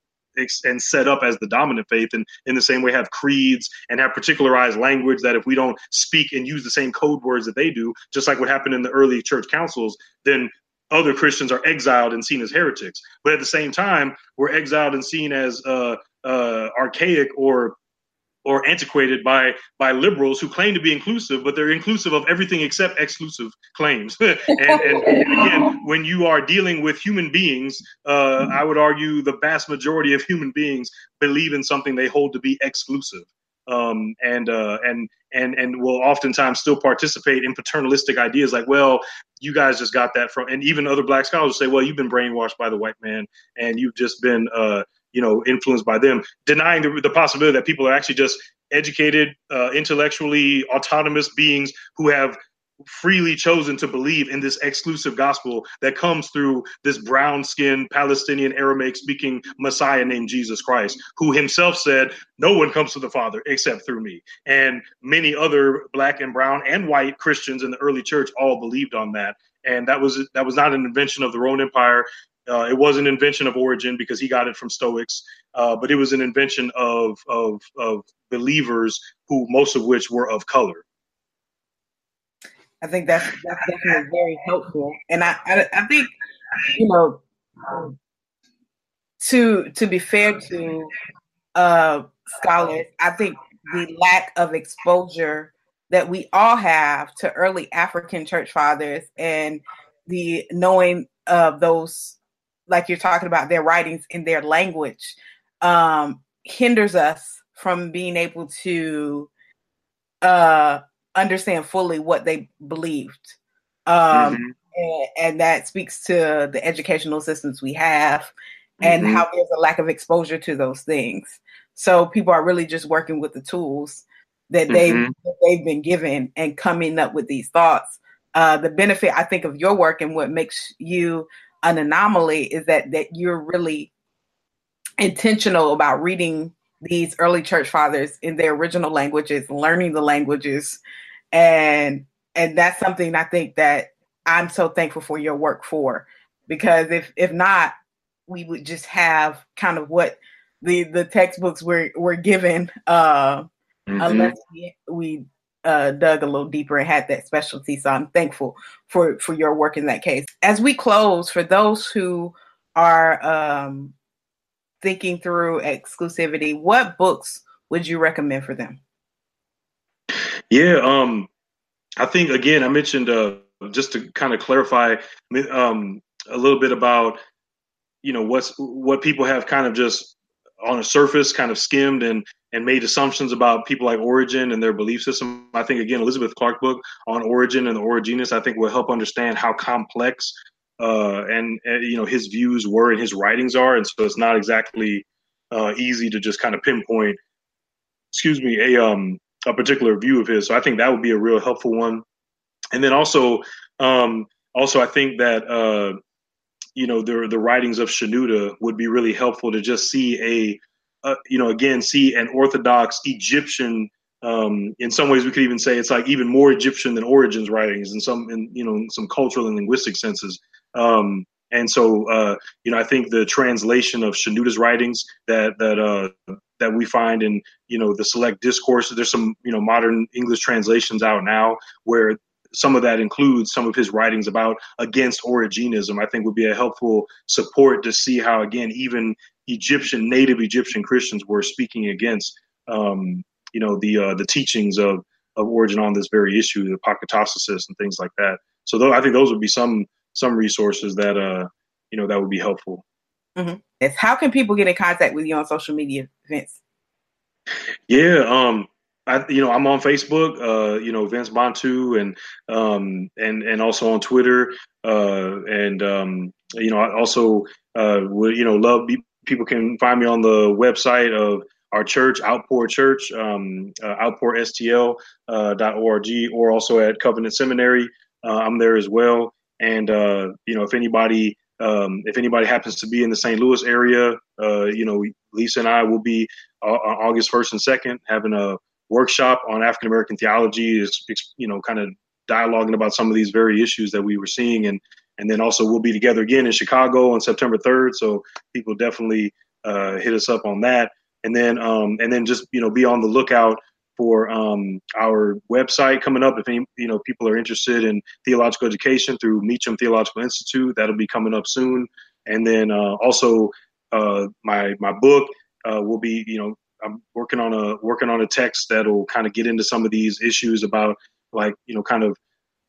and set up as the dominant faith, and in the same way have creeds and have particularized language that if we don't speak and use the same code words that they do, just like what happened in the early church councils, then other Christians are exiled and seen as heretics. But at the same time, we're exiled and seen as uh, uh, archaic or or antiquated by by liberals who claim to be inclusive, but they're inclusive of everything except exclusive claims. and, and, and again, when you are dealing with human beings, uh, I would argue the vast majority of human beings believe in something they hold to be exclusive, um, and uh, and and and will oftentimes still participate in paternalistic ideas like, well, you guys just got that from, and even other Black scholars say, well, you've been brainwashed by the white man, and you've just been uh, you know, influenced by them, denying the, the possibility that people are actually just educated, uh, intellectually autonomous beings who have freely chosen to believe in this exclusive gospel that comes through this brown-skinned Palestinian Aramaic-speaking Messiah named Jesus Christ, who himself said, no one comes to the Father except through me. And many other Black and brown and white Christians in the early church all believed on that. And that was that was not an invention of the Roman Empire. Uh, it was an invention of Origen because he got it from Stoics, uh, but it was an invention of, of of believers who most of which were of color. I think that's, that's definitely very helpful, and I, I I think you know to to be fair to uh, scholars, I think the lack of exposure that we all have to early African church fathers and the knowing of those, like you're talking about, their writings in their language um, hinders us from being able to uh, understand fully what they believed. Um, mm-hmm. and, and that speaks to the educational systems we have and mm-hmm. how there's a lack of exposure to those things. So people are really just working with the tools that they've, mm-hmm. that they've been given and coming up with these thoughts. Uh, the benefit, I think, of your work and what makes you an anomaly is that that you're really intentional about reading these early church fathers in their original languages, learning the languages. And and that's something I think that I'm so thankful for your work for, because if if not, we would just have kind of what the, the textbooks were, were given uh, mm-hmm. unless we, we uh, dug a little deeper and had that specialty. So I'm thankful for, for your work in that case. As we close, for those who are um, thinking through exclusivity, what books would you recommend for them? Yeah, um, I think, again, I mentioned, uh, just to kind of clarify um, a little bit about, you know, what's what people have kind of just on a surface kind of skimmed and and made assumptions about people like Origen and their belief system. I think, again, Elizabeth Clark's book on Origen and the Origenes, I think, will help understand how complex uh, and, and, you know, his views were and his writings are. And so it's not exactly uh, easy to just kind of pinpoint, excuse me, a um a particular view of his. So I think that would be a real helpful one. And then also, um, also I think that, uh, you know, the the writings of Shenouda would be really helpful to just see a, uh, you know, again, see an Orthodox Egyptian. Um, in some ways, we could even say it's like even more Egyptian than Origen's writings in some, in, you know, in some cultural and linguistic senses. Um, and so, uh, you know, I think the translation of Shenouda's writings that that uh, that we find in, you know, the select discourses. There's some, you know, modern English translations out now where some of that includes some of his writings about against Origenism, I think would be a helpful support to see how, again, even Egyptian, native Egyptian Christians were speaking against, um, you know, the uh, the teachings of, of Origen on this very issue, the apokatastasis and things like that. So th- I think those would be some some resources that, uh, you know, that would be helpful. Mm-hmm. How can people get in contact with you on social media, Vince? Yeah, um, I, you know, I'm on Facebook, uh, you know, Vince Bantu, and um, and and also on Twitter, uh, and um, you know, I also uh, would, you know, love be- people can find me on the website of our church, Outpour Church, um, uh, outpour s t l dot org, uh, or also at Covenant Seminary. Uh, I'm there as well, and uh, you know, if anybody. Um, if anybody happens to be in the Saint Louis area, uh, you know, Lisa and I will be uh, on August first and second having a workshop on African American theology, is, you know, kind of dialoguing about some of these very issues that we were seeing. And and then also we'll be together again in Chicago on September third. So people definitely uh, hit us up on that. And then um, and then just, you know, be on the lookout for um, our website coming up. If any, you know, people are interested in theological education through Meacham Theological Institute, that'll be coming up soon. And then uh, also uh, my my book uh, will be, you know, I'm working on a working on a text that'll kind of get into some of these issues about, like, you know, kind of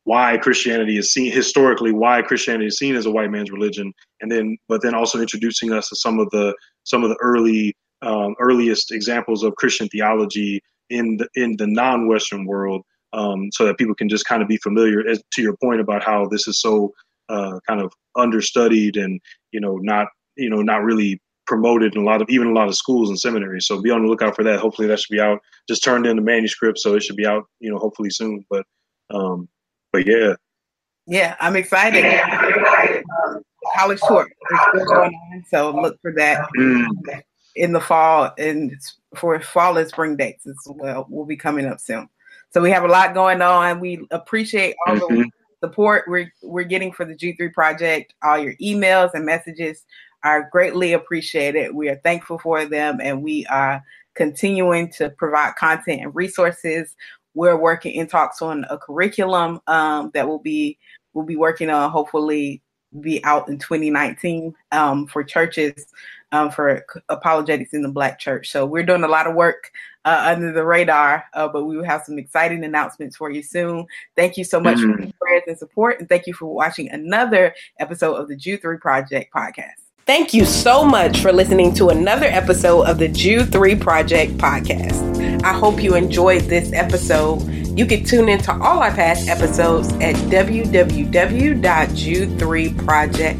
why Christianity is seen historically, why Christianity is seen as a white man's religion, and then but then also introducing us to some of the some of the early um, earliest examples of Christian theology in the, in the non-Western world, um, so that people can just kind of be familiar, as to your point about how this is so uh, kind of understudied and, you know, not, you know, not really promoted in a lot of, even a lot of schools and seminaries. So be on the lookout for that. Hopefully that should be out, just turned into manuscript. So it should be out, you know, hopefully soon, but, um, but yeah. Yeah. I'm excited. um, college tour is still going on, so look for that. Mm. In the fall, and for fall and spring dates as well, will be coming up soon. So we have a lot going on. We appreciate all mm-hmm. the support we're we're getting for the G three Project. All your emails and messages are greatly appreciated. We are thankful for them, and we are continuing to provide content and resources. We're working in talks on a curriculum um, that will be we'll be working on. Hopefully, be out in twenty nineteen um, for churches. Um, for apologetics in the Black church. So we're doing a lot of work uh, under the radar, uh, but we will have some exciting announcements for you soon. Thank you so much mm-hmm. for your prayers and support. And thank you for watching another episode of the Jude three Project podcast. Thank you so much for listening to another episode of the Jude three Project podcast. I hope you enjoyed this episode. You can tune into all our past episodes at w w w dot jude three project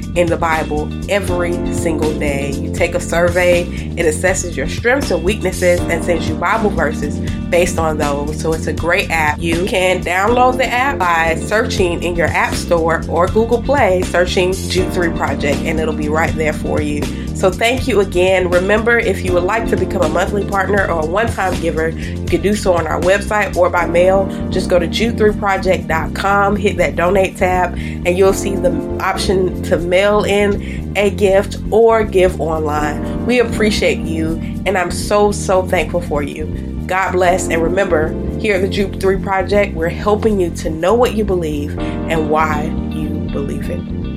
in the Bible every single day. You take a survey, it assesses your strengths and weaknesses and sends you Bible verses based on those. So it's a great app. You can download the app by searching in your app store or Google Play, searching Jude three Project, and it'll be right there for you. So thank you again. Remember, if you would like to become a monthly partner or a one-time giver, you can do so on our website or by mail. Just go to Jude three project dot com, hit that donate tab, and you'll see the option to mail mail in a gift or give online. We appreciate you, and I'm so, so thankful for you. God bless, and remember, here at the Jude three Project, we're helping you to know what you believe and why you believe it.